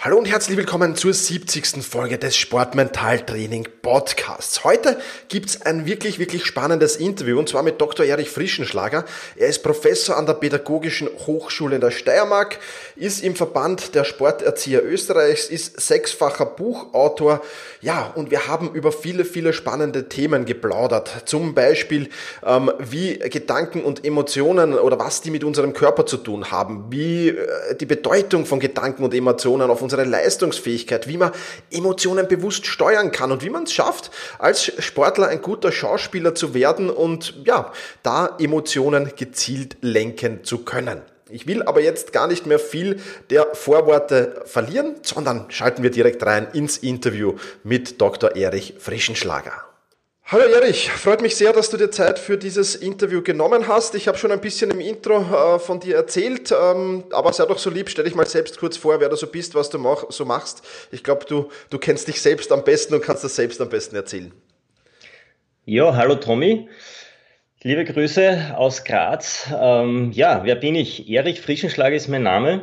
Hallo und herzlich willkommen zur 70. Folge des Sportmentaltraining Podcasts. Heute gibt's ein wirklich, wirklich spannendes Interview und zwar mit Dr. Erich Frischenschlager. Er ist Professor an der Pädagogischen Hochschule in der Steiermark, ist im Verband der Sporterzieher Österreichs, ist sechsfacher Buchautor. Ja, und wir haben über viele, viele spannende Themen geplaudert. Zum Beispiel, wie Gedanken und Emotionen oder was die mit unserem Körper zu tun haben, wie die Bedeutung von Gedanken und Emotionen auf unsere Leistungsfähigkeit, wie man Emotionen bewusst steuern kann und wie man es schafft, als Sportler ein guter Schauspieler zu werden und ja, da Emotionen gezielt lenken zu können. Ich will aber jetzt gar nicht mehr viel der Vorworte verlieren, sondern schalten wir direkt rein ins Interview mit Dr. Erich Frischenschlager. Hallo Erich, freut mich sehr, dass du dir Zeit für dieses Interview genommen hast. Ich habe schon ein bisschen im Intro von dir erzählt, aber sei doch so lieb, stell dich mal selbst kurz vor, wer du so bist, was du so machst. Ich glaube, du kennst dich selbst am besten und kannst das selbst am besten erzählen. Ja, hallo Tommy, liebe Grüße aus Graz. Ja, wer bin ich? Erich Frischenschlager ist mein Name.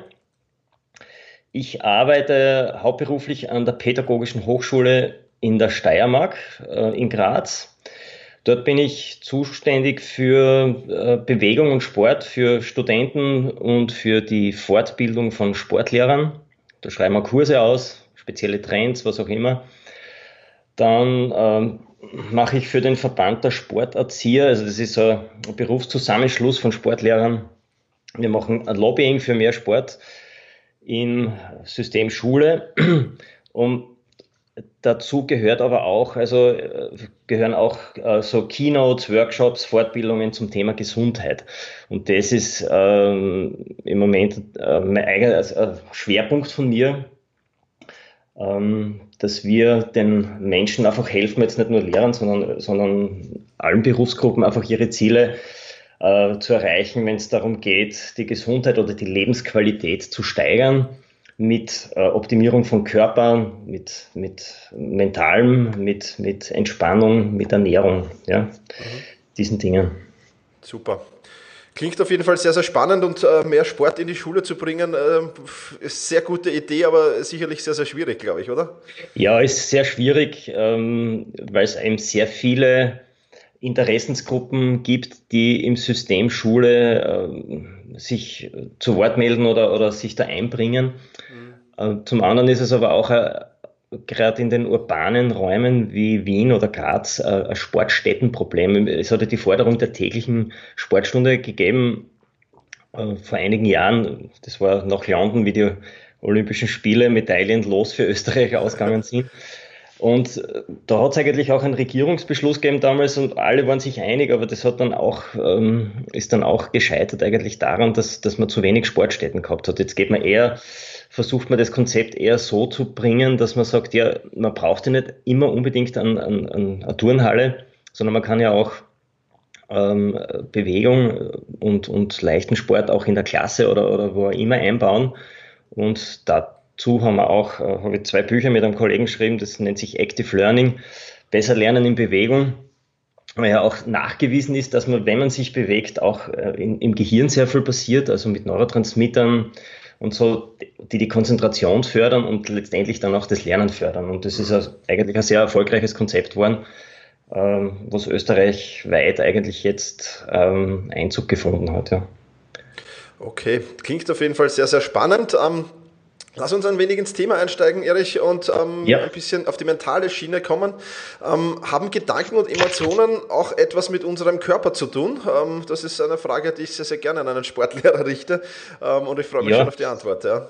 Ich arbeite hauptberuflich an der Pädagogischen Hochschule in der Steiermark, in Graz. Dort bin ich zuständig für Bewegung und Sport, für Studenten und für die Fortbildung von Sportlehrern. Da schreiben wir Kurse aus, spezielle Trends, was auch immer. Dann mache ich für den Verband der Sporterzieher, also das ist ein Berufszusammenschluss von Sportlehrern. Wir machen ein Lobbying für mehr Sport im System Schule, um dazu gehört aber auch, so Keynotes, Workshops, Fortbildungen zum Thema Gesundheit. Und das ist im Moment mein eigener Schwerpunkt von mir, dass wir den Menschen einfach helfen, jetzt nicht nur Lehrern, sondern allen Berufsgruppen einfach ihre Ziele zu erreichen, wenn es darum geht, die Gesundheit oder die Lebensqualität zu steigern. Mit Optimierung von Körper, mit Mentalem, mit Entspannung, mit Ernährung, ja, diesen Dingen. Super. Klingt auf jeden Fall sehr, sehr spannend und mehr Sport in die Schule zu bringen, ist sehr gute Idee, aber sicherlich sehr, sehr schwierig, glaube ich, oder? Ja, ist sehr schwierig, weil es eben sehr viele Interessensgruppen gibt, die im System Schule sich zu Wort melden oder sich da einbringen. Zum anderen ist es aber auch gerade in den urbanen Räumen wie Wien oder Graz ein Sportstättenproblem. Es hat ja die Forderung der täglichen Sportstunde gegeben vor einigen Jahren. Das war nach London, wie die Olympischen Spiele medaillenlos für Österreich ausgegangen sind. Und da hat es eigentlich auch einen Regierungsbeschluss gegeben damals und alle waren sich einig, aber das hat dann auch, ist dann auch gescheitert eigentlich daran, dass man zu wenig Sportstätten gehabt hat. Jetzt versucht man das Konzept eher so zu bringen, dass man sagt, ja, man braucht ja nicht immer unbedingt eine Turnhalle, sondern man kann ja auch Bewegung und leichten Sport auch in der Klasse oder wo immer einbauen und dazu habe ich 2 Bücher mit einem Kollegen geschrieben, das nennt sich Active Learning, besser lernen in Bewegung, weil ja auch nachgewiesen ist, dass man, wenn man sich bewegt, auch im Gehirn sehr viel passiert, also mit Neurotransmittern und so, die Konzentration fördern und letztendlich dann auch das Lernen fördern. Und das ist eigentlich ein sehr erfolgreiches Konzept geworden, was österreichweit eigentlich jetzt Einzug gefunden hat. Ja. Okay, klingt auf jeden Fall sehr, sehr spannend. Lass uns ein wenig ins Thema einsteigen, Erich, und ein bisschen auf die mentale Schiene kommen. Haben Gedanken und Emotionen auch etwas mit unserem Körper zu tun? Das ist eine Frage, die ich sehr, sehr gerne an einen Sportlehrer richte und ich freue mich schon auf die Antwort. Ja.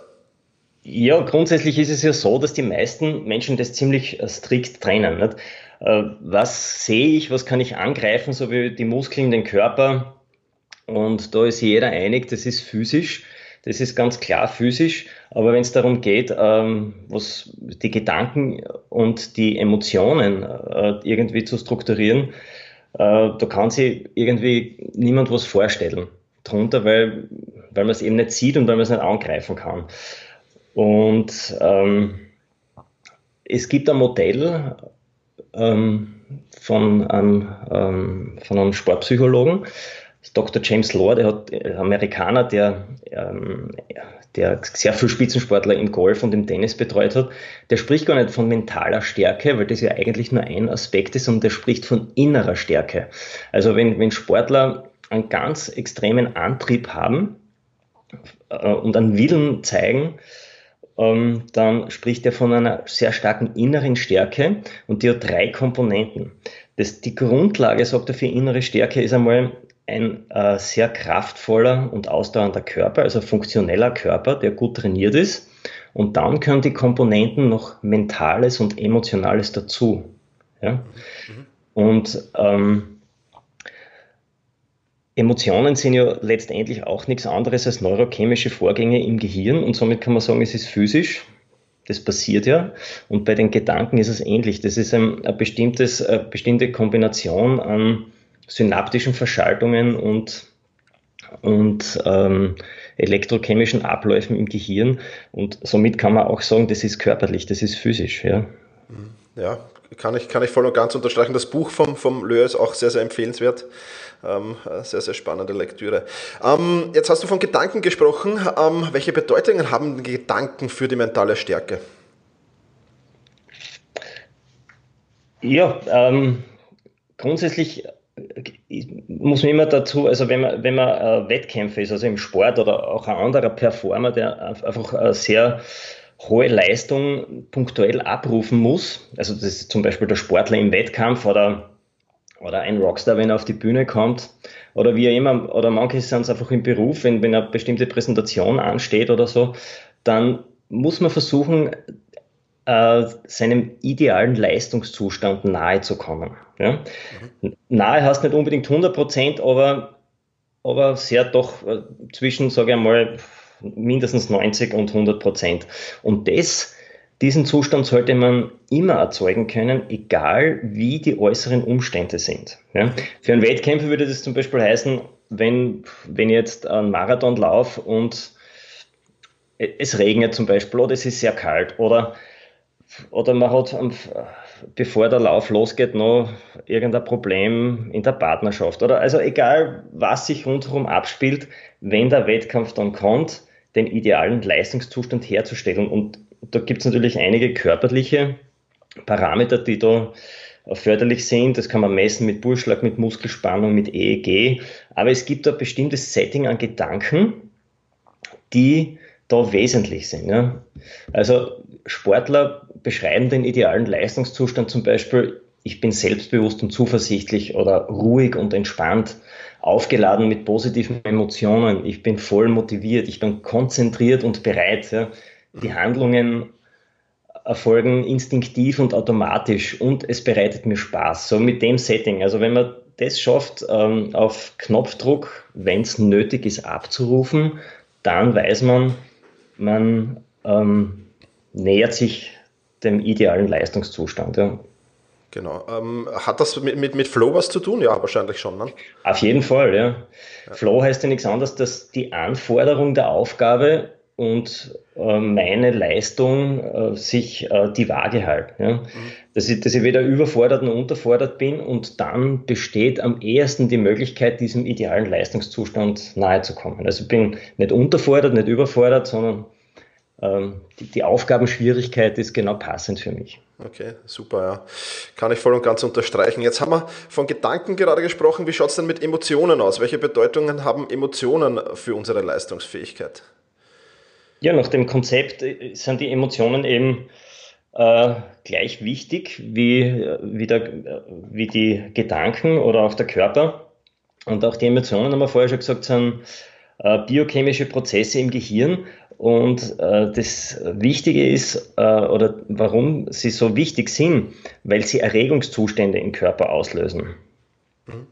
Ja, grundsätzlich ist es ja so, dass die meisten Menschen das ziemlich strikt trennen. Nicht? Was sehe ich, was kann ich angreifen, so wie die Muskeln, den Körper, und da ist jeder einig, das ist physisch. Das ist ganz klar physisch, aber wenn es darum geht, was die Gedanken und die Emotionen irgendwie zu strukturieren, da kann sich irgendwie niemand was vorstellen. drunter, weil man es eben nicht sieht und weil man es nicht angreifen kann. Und es gibt ein Modell von einem Sportpsychologen, Dr. James Lord, ein Amerikaner, der sehr viele Spitzensportler im Golf und im Tennis betreut hat. Der spricht gar nicht von mentaler Stärke, weil das ja eigentlich nur ein Aspekt ist, sondern der spricht von innerer Stärke. Also wenn Sportler einen ganz extremen Antrieb haben und einen Willen zeigen, dann spricht er von einer sehr starken inneren Stärke, und die hat drei Komponenten. Die Grundlage, sagt er, für innere Stärke ist einmal ein sehr kraftvoller und ausdauernder Körper, also funktioneller Körper, der gut trainiert ist. Und dann können die Komponenten noch Mentales und Emotionales dazu. Ja? Mhm. Und Emotionen sind ja letztendlich auch nichts anderes als neurochemische Vorgänge im Gehirn, und somit kann man sagen, es ist physisch. Das passiert ja. Und bei den Gedanken ist es ähnlich. Das ist eine bestimmte Kombination an synaptischen Verschaltungen und elektrochemischen Abläufen im Gehirn, und somit kann man auch sagen, das ist körperlich, das ist physisch. Ja, ja, kann ich voll und ganz unterstreichen. Das Buch vom Löhr ist auch sehr, sehr empfehlenswert. Sehr, sehr spannende Lektüre. Jetzt hast du von Gedanken gesprochen. Welche Bedeutungen haben Gedanken für die mentale Stärke? Ja, grundsätzlich muss man immer dazu, also wenn man Wettkämpfe ist, also im Sport oder auch ein anderer Performer, der einfach eine sehr hohe Leistung punktuell abrufen muss, also das ist zum Beispiel der Sportler im Wettkampf oder ein Rockstar, wenn er auf die Bühne kommt, oder wie er immer, oder manche sind es einfach im Beruf, wenn eine bestimmte Präsentation ansteht oder so, dann muss man versuchen, seinem idealen Leistungszustand nahe zu kommen. Ja? Mhm. Nahe heißt nicht unbedingt 100%, aber sehr doch zwischen, sage ich mal, mindestens 90 und 100%. Und diesen Zustand sollte man immer erzeugen können, egal wie die äußeren Umstände sind. Ja? Für einen Wettkämpfer würde das zum Beispiel heißen, wenn ich jetzt einen Marathon laufe und es regnet zum Beispiel oder es ist sehr kalt oder man hat, bevor der Lauf losgeht, noch irgendein Problem in der Partnerschaft. Oder also egal, was sich rundherum abspielt, wenn der Wettkampf dann kommt, den idealen Leistungszustand herzustellen. Und da gibt es natürlich einige körperliche Parameter, die da förderlich sind. Das kann man messen mit Pulsschlag, mit Muskelspannung, mit EEG. Aber es gibt ein bestimmtes Setting an Gedanken, die da wesentlich sind. Ja? Also Sportler beschreiben den idealen Leistungszustand zum Beispiel: ich bin selbstbewusst und zuversichtlich oder ruhig und entspannt, aufgeladen mit positiven Emotionen, ich bin voll motiviert, ich bin konzentriert und bereit. Ja? Die Handlungen erfolgen instinktiv und automatisch und es bereitet mir Spaß. So mit dem Setting. Also wenn man das schafft, auf Knopfdruck, wenn es nötig ist, abzurufen, dann weiß man nähert sich dem idealen Leistungszustand. Ja. Genau. Hat das mit Flow was zu tun? Ja, wahrscheinlich schon. Ne? Auf jeden Fall, ja. Flow heißt ja nichts anderes, dass die Anforderung der Aufgabe und meine Leistung sich die Waage halten. Ja. Mhm. Dass ich weder überfordert noch unterfordert bin, und dann besteht am ehesten die Möglichkeit, diesem idealen Leistungszustand nahezukommen. Also ich bin nicht unterfordert, nicht überfordert, sondern die Aufgabenschwierigkeit ist genau passend für mich. Okay, super, ja. Kann ich voll und ganz unterstreichen. Jetzt haben wir von Gedanken gerade gesprochen. Wie schaut es denn mit Emotionen aus? Welche Bedeutungen haben Emotionen für unsere Leistungsfähigkeit? Ja, nach dem Konzept sind die Emotionen eben gleich wichtig wie die Gedanken oder auch der Körper. Und auch die Emotionen, haben wir vorher schon gesagt, sind biochemische Prozesse im Gehirn. Und das Wichtige ist, oder warum sie so wichtig sind, weil sie Erregungszustände im Körper auslösen. Mhm.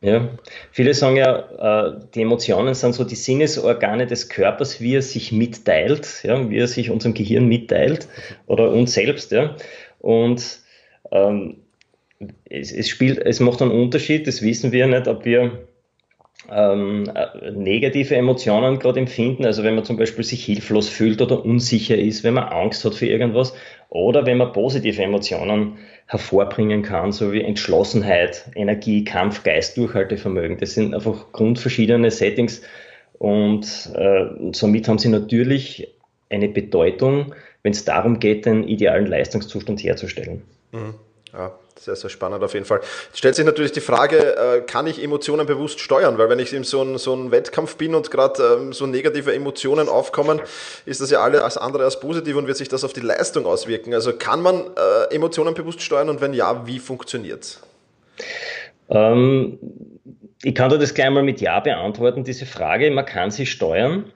Ja, viele sagen ja, die Emotionen sind so die Sinnesorgane des Körpers, wie er sich mitteilt, ja, wie er sich unserem Gehirn mitteilt oder uns selbst. Ja. Und es macht einen Unterschied, das wissen wir nicht, ob wir negative Emotionen gerade empfinden, also wenn man zum Beispiel sich hilflos fühlt oder unsicher ist, wenn man Angst hat für irgendwas oder wenn man positive Emotionen hervorbringen kann, so wie Entschlossenheit, Energie, Kampfgeist, Durchhaltevermögen. Das sind einfach grundverschiedene Settings und somit haben sie natürlich eine Bedeutung, wenn es darum geht, den idealen Leistungszustand herzustellen. Mhm. Ja. Sehr, sehr spannend auf jeden Fall. Jetzt stellt sich natürlich die Frage, kann ich Emotionen bewusst steuern? Weil wenn ich in so einem Wettkampf bin und gerade so negative Emotionen aufkommen, ist das ja alles andere als positiv und wird sich das auf die Leistung auswirken. Also kann man Emotionen bewusst steuern und wenn ja, wie funktioniert es? Ich kann dir das gleich mal mit Ja beantworten, diese Frage. Man kann sie steuern.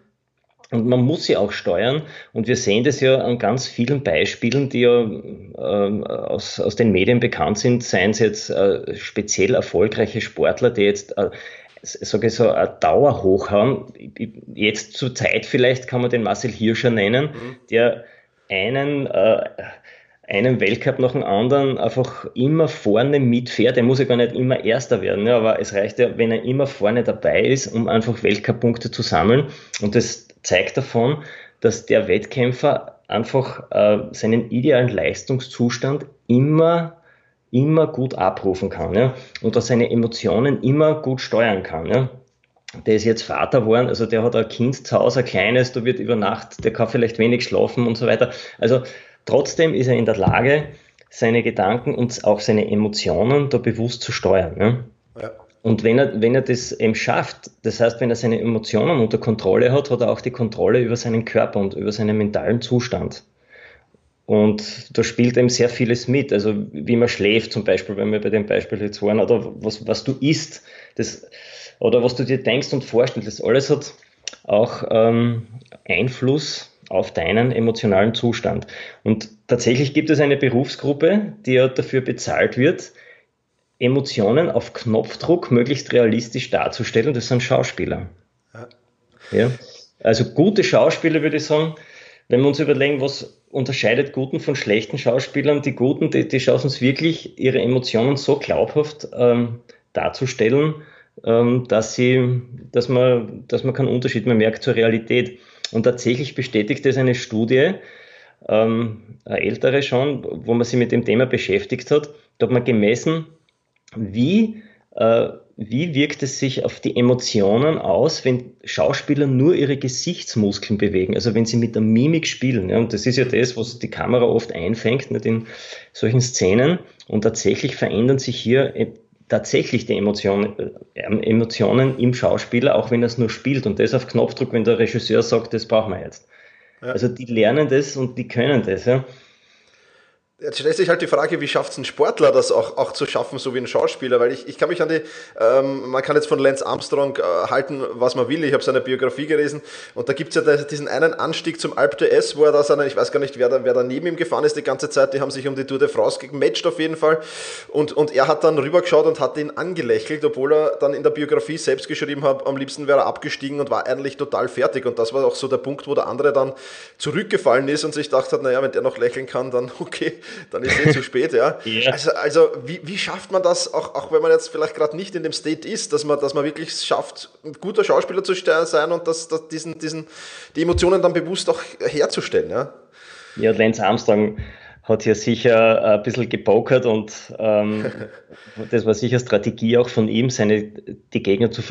Und man muss sie auch steuern und wir sehen das ja an ganz vielen Beispielen, die ja aus den Medien bekannt sind, seien es jetzt speziell erfolgreiche Sportler, die jetzt ein Dauerhoch haben. Jetzt zur Zeit vielleicht kann man den Marcel Hirscher nennen, der einen Weltcup nach dem anderen einfach immer vorne mitfährt. Er muss ja gar nicht immer Erster werden, ja, aber es reicht ja, wenn er immer vorne dabei ist, um einfach Weltcup-Punkte zu sammeln und das zeigt davon, dass der Wettkämpfer einfach seinen idealen Leistungszustand immer gut abrufen kann, ja? Und dass seine Emotionen immer gut steuern kann. Ja? Der ist jetzt Vater geworden, also der hat ein Kind zu Hause, ein kleines, da wird über Nacht, der kann vielleicht wenig schlafen und so weiter. Also trotzdem ist er in der Lage, seine Gedanken und auch seine Emotionen da bewusst zu steuern. Ja? Ja. Und wenn er das eben schafft, das heißt, wenn er seine Emotionen unter Kontrolle hat, hat er auch die Kontrolle über seinen Körper und über seinen mentalen Zustand. Und da spielt eben sehr vieles mit. Also wie man schläft zum Beispiel, wenn wir bei dem Beispiel jetzt waren, oder was du isst, das, oder was du dir denkst und vorstellst, das alles hat auch Einfluss auf deinen emotionalen Zustand. Und tatsächlich gibt es eine Berufsgruppe, die ja dafür bezahlt wird, Emotionen auf Knopfdruck möglichst realistisch darzustellen, das sind Schauspieler. Ja. Ja. Also gute Schauspieler, würde ich sagen, wenn wir uns überlegen, was unterscheidet Guten von schlechten Schauspielern, die Guten, die schaffen es wirklich, ihre Emotionen so glaubhaft darzustellen, dass man keinen Unterschied mehr merkt zur Realität. Und tatsächlich bestätigt das eine Studie, eine ältere schon, wo man sich mit dem Thema beschäftigt hat, da hat man gemessen, wie wirkt es sich auf die Emotionen aus, wenn Schauspieler nur ihre Gesichtsmuskeln bewegen, also wenn sie mit der Mimik spielen. Ja, und das ist ja das, was die Kamera oft einfängt, nicht, in solchen Szenen. Und tatsächlich verändern sich hier tatsächlich die Emotionen im Schauspieler, auch wenn er es nur spielt. Und das auf Knopfdruck, wenn der Regisseur sagt, das brauchen wir jetzt. Ja. Also die lernen das und die können das, ja. Jetzt stellt sich halt die Frage, wie schafft es ein Sportler, das auch zu schaffen, so wie ein Schauspieler? Weil ich kann mich an die, man kann jetzt von Lance Armstrong halten, was man will. Ich habe seine Biografie gelesen und da gibt es ja diesen einen Anstieg zum Alpe d'Huez, wo er da seine, ich weiß gar nicht, wer da neben ihm gefahren ist die ganze Zeit, die haben sich um die Tour de France gematcht auf jeden Fall und er hat dann rübergeschaut und hat ihn angelächelt, obwohl er dann in der Biografie selbst geschrieben hat, am liebsten wäre er abgestiegen und war eigentlich total fertig und das war auch so der Punkt, wo der andere dann zurückgefallen ist und sich gedacht hat, naja, wenn der noch lächeln kann, dann okay. Dann ist es zu spät, ja. Ja. Also wie schafft man das, auch wenn man jetzt vielleicht gerade nicht in dem State ist, dass man wirklich schafft, ein guter Schauspieler zu sein und dass die Emotionen dann bewusst auch herzustellen, ja? Ja, Lance Armstrong hat hier sicher ein bisschen gepokert und das war sicher Strategie auch von ihm, die Gegner zu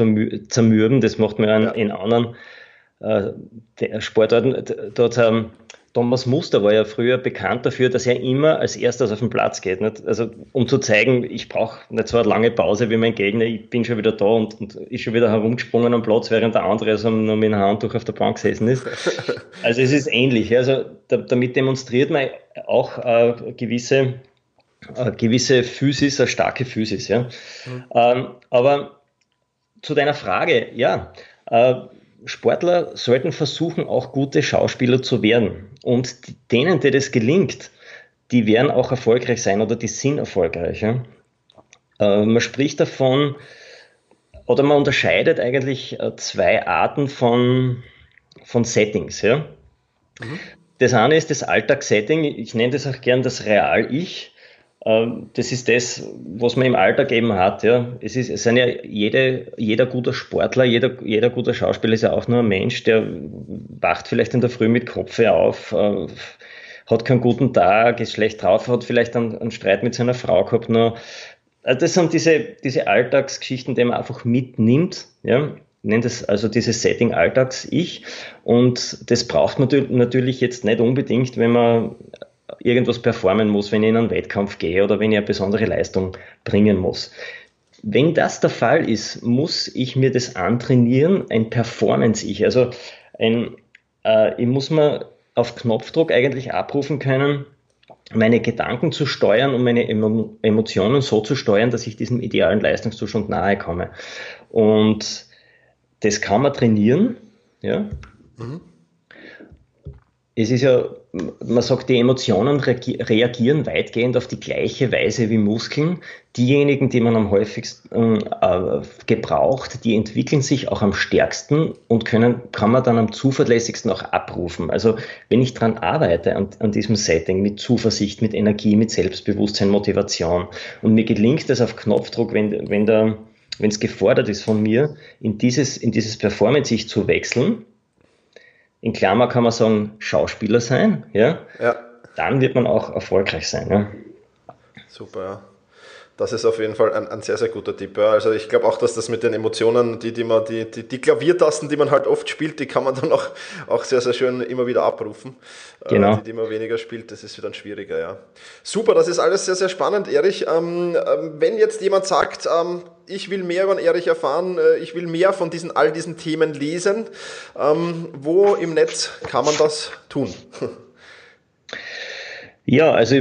zermürben. Das macht man ja in anderen Sportarten. Dort Thomas Muster war ja früher bekannt dafür, dass er immer als Erster auf den Platz geht. Nicht? Also um zu zeigen, ich brauche nicht so eine lange Pause wie mein Gegner, ich bin schon wieder da und ist schon wieder herumgesprungen am Platz, während der andere also noch mit einem Handtuch auf der Bank gesessen ist. Also es ist ähnlich. Also damit demonstriert man auch gewisse Physis, eine starke Physis. Ja? Mhm. Aber zu deiner Frage, ja, Sportler sollten versuchen, auch gute Schauspieler zu werden. Und denen, die das gelingt, die werden auch erfolgreich sein oder die sind erfolgreich. Ja? Man spricht davon, oder man unterscheidet eigentlich zwei Arten von Settings. Ja? Mhm. Das eine ist das Alltagssetting, ich nenne das auch gern das Real-Ich. Das ist das, was man im Alltag eben hat. Ja. Es sind ja jeder guter Sportler, jeder guter Schauspieler ist ja auch nur ein Mensch, der wacht vielleicht in der Früh mit Kopfweh auf, hat keinen guten Tag, ist schlecht drauf, hat vielleicht einen Streit mit seiner Frau gehabt. Nur. Also das sind diese Alltagsgeschichten, die man einfach mitnimmt. Ja. Ich nenne das also dieses Setting Alltags-Ich. Und das braucht man natürlich jetzt nicht unbedingt, wenn man irgendwas performen muss, wenn ich in einen Wettkampf gehe oder wenn ich eine besondere Leistung bringen muss. Wenn das der Fall ist, muss ich mir das antrainieren, ein Performance-Ich. Also ich muss mir auf Knopfdruck eigentlich abrufen können, meine Gedanken zu steuern und meine Emotionen so zu steuern, dass ich diesem idealen Leistungszustand nahe komme. Und das kann man trainieren, ja. Mhm. Es ist ja, man sagt, die Emotionen reagieren weitgehend auf die gleiche Weise wie Muskeln. Diejenigen, die man am häufigsten gebraucht, die entwickeln sich auch am stärksten und kann man dann am zuverlässigsten auch abrufen. Also wenn ich daran arbeite, an diesem Setting mit Zuversicht, mit Energie, mit Selbstbewusstsein, Motivation und mir gelingt das auf Knopfdruck, wenn es gefordert ist von mir, in dieses Performance-Ich zu wechseln, in Klammer kann man sagen, Schauspieler sein, ja. Dann wird man auch erfolgreich sein. Ja. Super, ja. Das ist auf jeden Fall ein sehr, sehr guter Tipp. Ja. Also ich glaube auch, dass das mit den Emotionen, die Klaviertasten, die man halt oft spielt, die kann man dann auch sehr, sehr schön immer wieder abrufen. Genau. Die man weniger spielt, das ist dann schwieriger, ja. Super, das ist alles sehr, sehr spannend, Erich. Wenn jetzt jemand sagt, ich will mehr über Erich erfahren, ich will mehr von all diesen Themen lesen, wo im Netz kann man das tun? Ja, also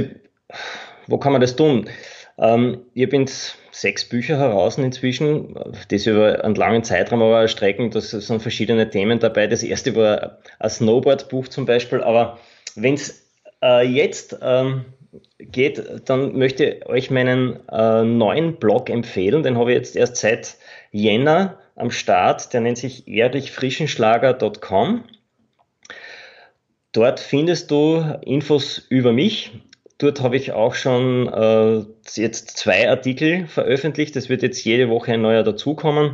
wo kann man das tun? Ich habe 6 Bücher heraus inzwischen, das über einen langen Zeitraum aber erstrecken, da sind verschiedene Themen dabei. Das erste war ein Snowboard-Buch zum Beispiel, aber wenn es jetzt geht, dann möchte ich euch meinen neuen Blog empfehlen, den habe ich jetzt erst seit Jänner am Start, der nennt sich erichfrischenschlager.com. Dort findest du Infos über mich. Dort habe ich auch schon jetzt 2 Artikel veröffentlicht. Es wird jetzt jede Woche ein neuer dazukommen.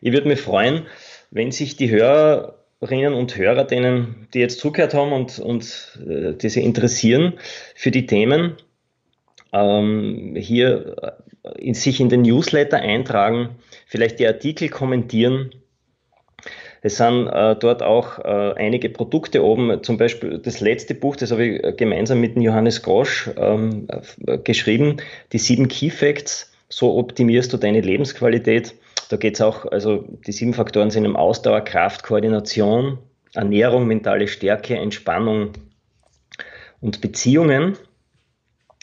Ich würde mich freuen, wenn sich die Hörerinnen und Hörer, die jetzt zugehört haben und diese interessieren für die Themen, hier sich in den Newsletter eintragen, vielleicht die Artikel kommentieren. Es sind dort auch einige Produkte oben, zum Beispiel das letzte Buch, das habe ich gemeinsam mit dem Johannes Grosch geschrieben, die 7 Key Facts, so optimierst du deine Lebensqualität. Da geht es auch, also die 7 Faktoren sind Ausdauer, Kraft, Koordination, Ernährung, mentale Stärke, Entspannung und Beziehungen.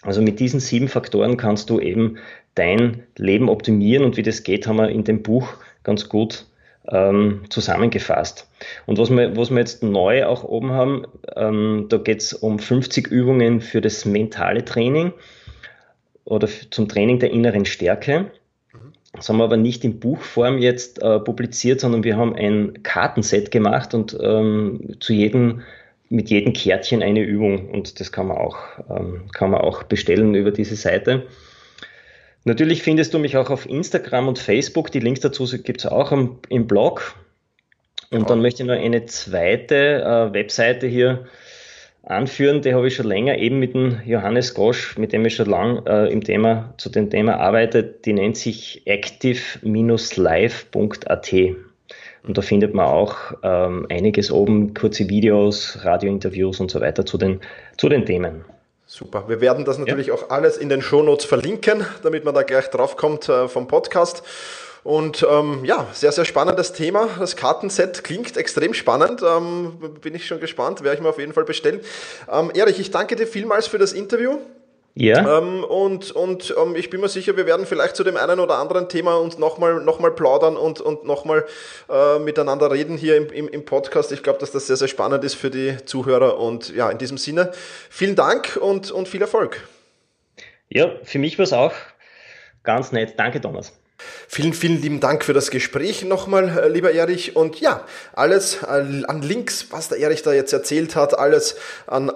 Also mit diesen 7 Faktoren kannst du eben dein Leben optimieren und wie das geht, haben wir in dem Buch ganz gut zusammengefasst. Und was wir jetzt neu auch oben haben, da geht es um 50 Übungen für das mentale Training oder zum Training der inneren Stärke. Das haben wir aber nicht in Buchform jetzt publiziert, sondern wir haben ein Kartenset gemacht und mit jedem Kärtchen eine Übung. Und das kann man auch bestellen über diese Seite. Natürlich findest du mich auch auf Instagram und Facebook, die Links dazu gibt es auch im Blog. Und Dann möchte ich noch eine zweite Webseite hier anführen, die habe ich schon länger, eben mit dem Johannes Grosch, mit dem ich schon lange zu dem Thema arbeite, die nennt sich active-live.at. Und da findet man auch einiges oben, kurze Videos, Radiointerviews und so weiter zu den Themen. Super, wir werden das natürlich auch alles in den Shownotes verlinken, damit man da gleich drauf kommt vom Podcast. Und sehr, sehr spannendes Thema. Das Kartenset klingt extrem spannend. Bin ich schon gespannt, werde ich mir auf jeden Fall bestellen. Erich, ich danke dir vielmals für das Interview. Ja. Und ich bin mir sicher, wir werden vielleicht zu dem einen oder anderen Thema uns nochmal plaudern und nochmal miteinander reden hier im Podcast. Ich glaube, dass das sehr, sehr spannend ist für die Zuhörer. Und ja, in diesem Sinne, vielen Dank und viel Erfolg. Ja, für mich war es auch ganz nett. Danke, Thomas. Vielen, vielen lieben Dank für das Gespräch nochmal, lieber Erich. Und ja, alles an Links, was der Erich da jetzt erzählt hat, alles an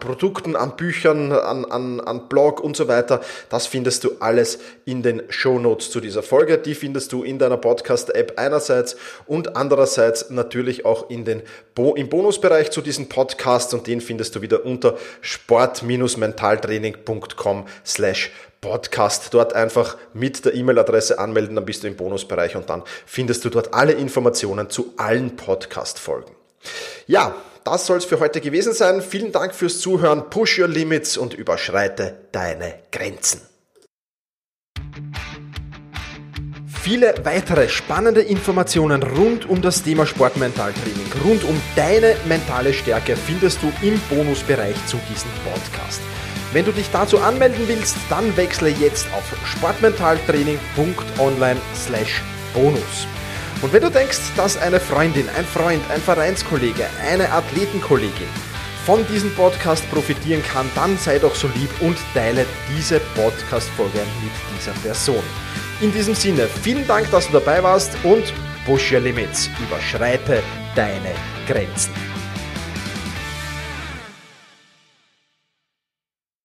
Produkten, an Büchern, an Blog und so weiter, das findest du alles in den Shownotes zu dieser Folge. Die findest du in deiner Podcast-App einerseits und andererseits natürlich auch in den im Bonusbereich zu diesen Podcasts, und den findest du wieder unter sport-mentaltraining.com/Podcast, dort einfach mit der E-Mail-Adresse anmelden, dann bist du im Bonusbereich und dann findest du dort alle Informationen zu allen Podcast-Folgen. Ja, das soll es für heute gewesen sein. Vielen Dank fürs Zuhören, push your limits und überschreite deine Grenzen. Viele weitere spannende Informationen rund um das Thema Sportmentaltraining, rund um deine mentale Stärke findest du im Bonusbereich zu diesem Podcast. Wenn du dich dazu anmelden willst, dann wechsle jetzt auf sportmentaltraining.online/bonus. Und wenn du denkst, dass eine Freundin, ein Freund, ein Vereinskollege, eine Athletenkollegin von diesem Podcast profitieren kann, dann sei doch so lieb und teile diese Podcast-Folge mit dieser Person. In diesem Sinne, vielen Dank, dass du dabei warst, und push your limits, überschreite deine Grenzen.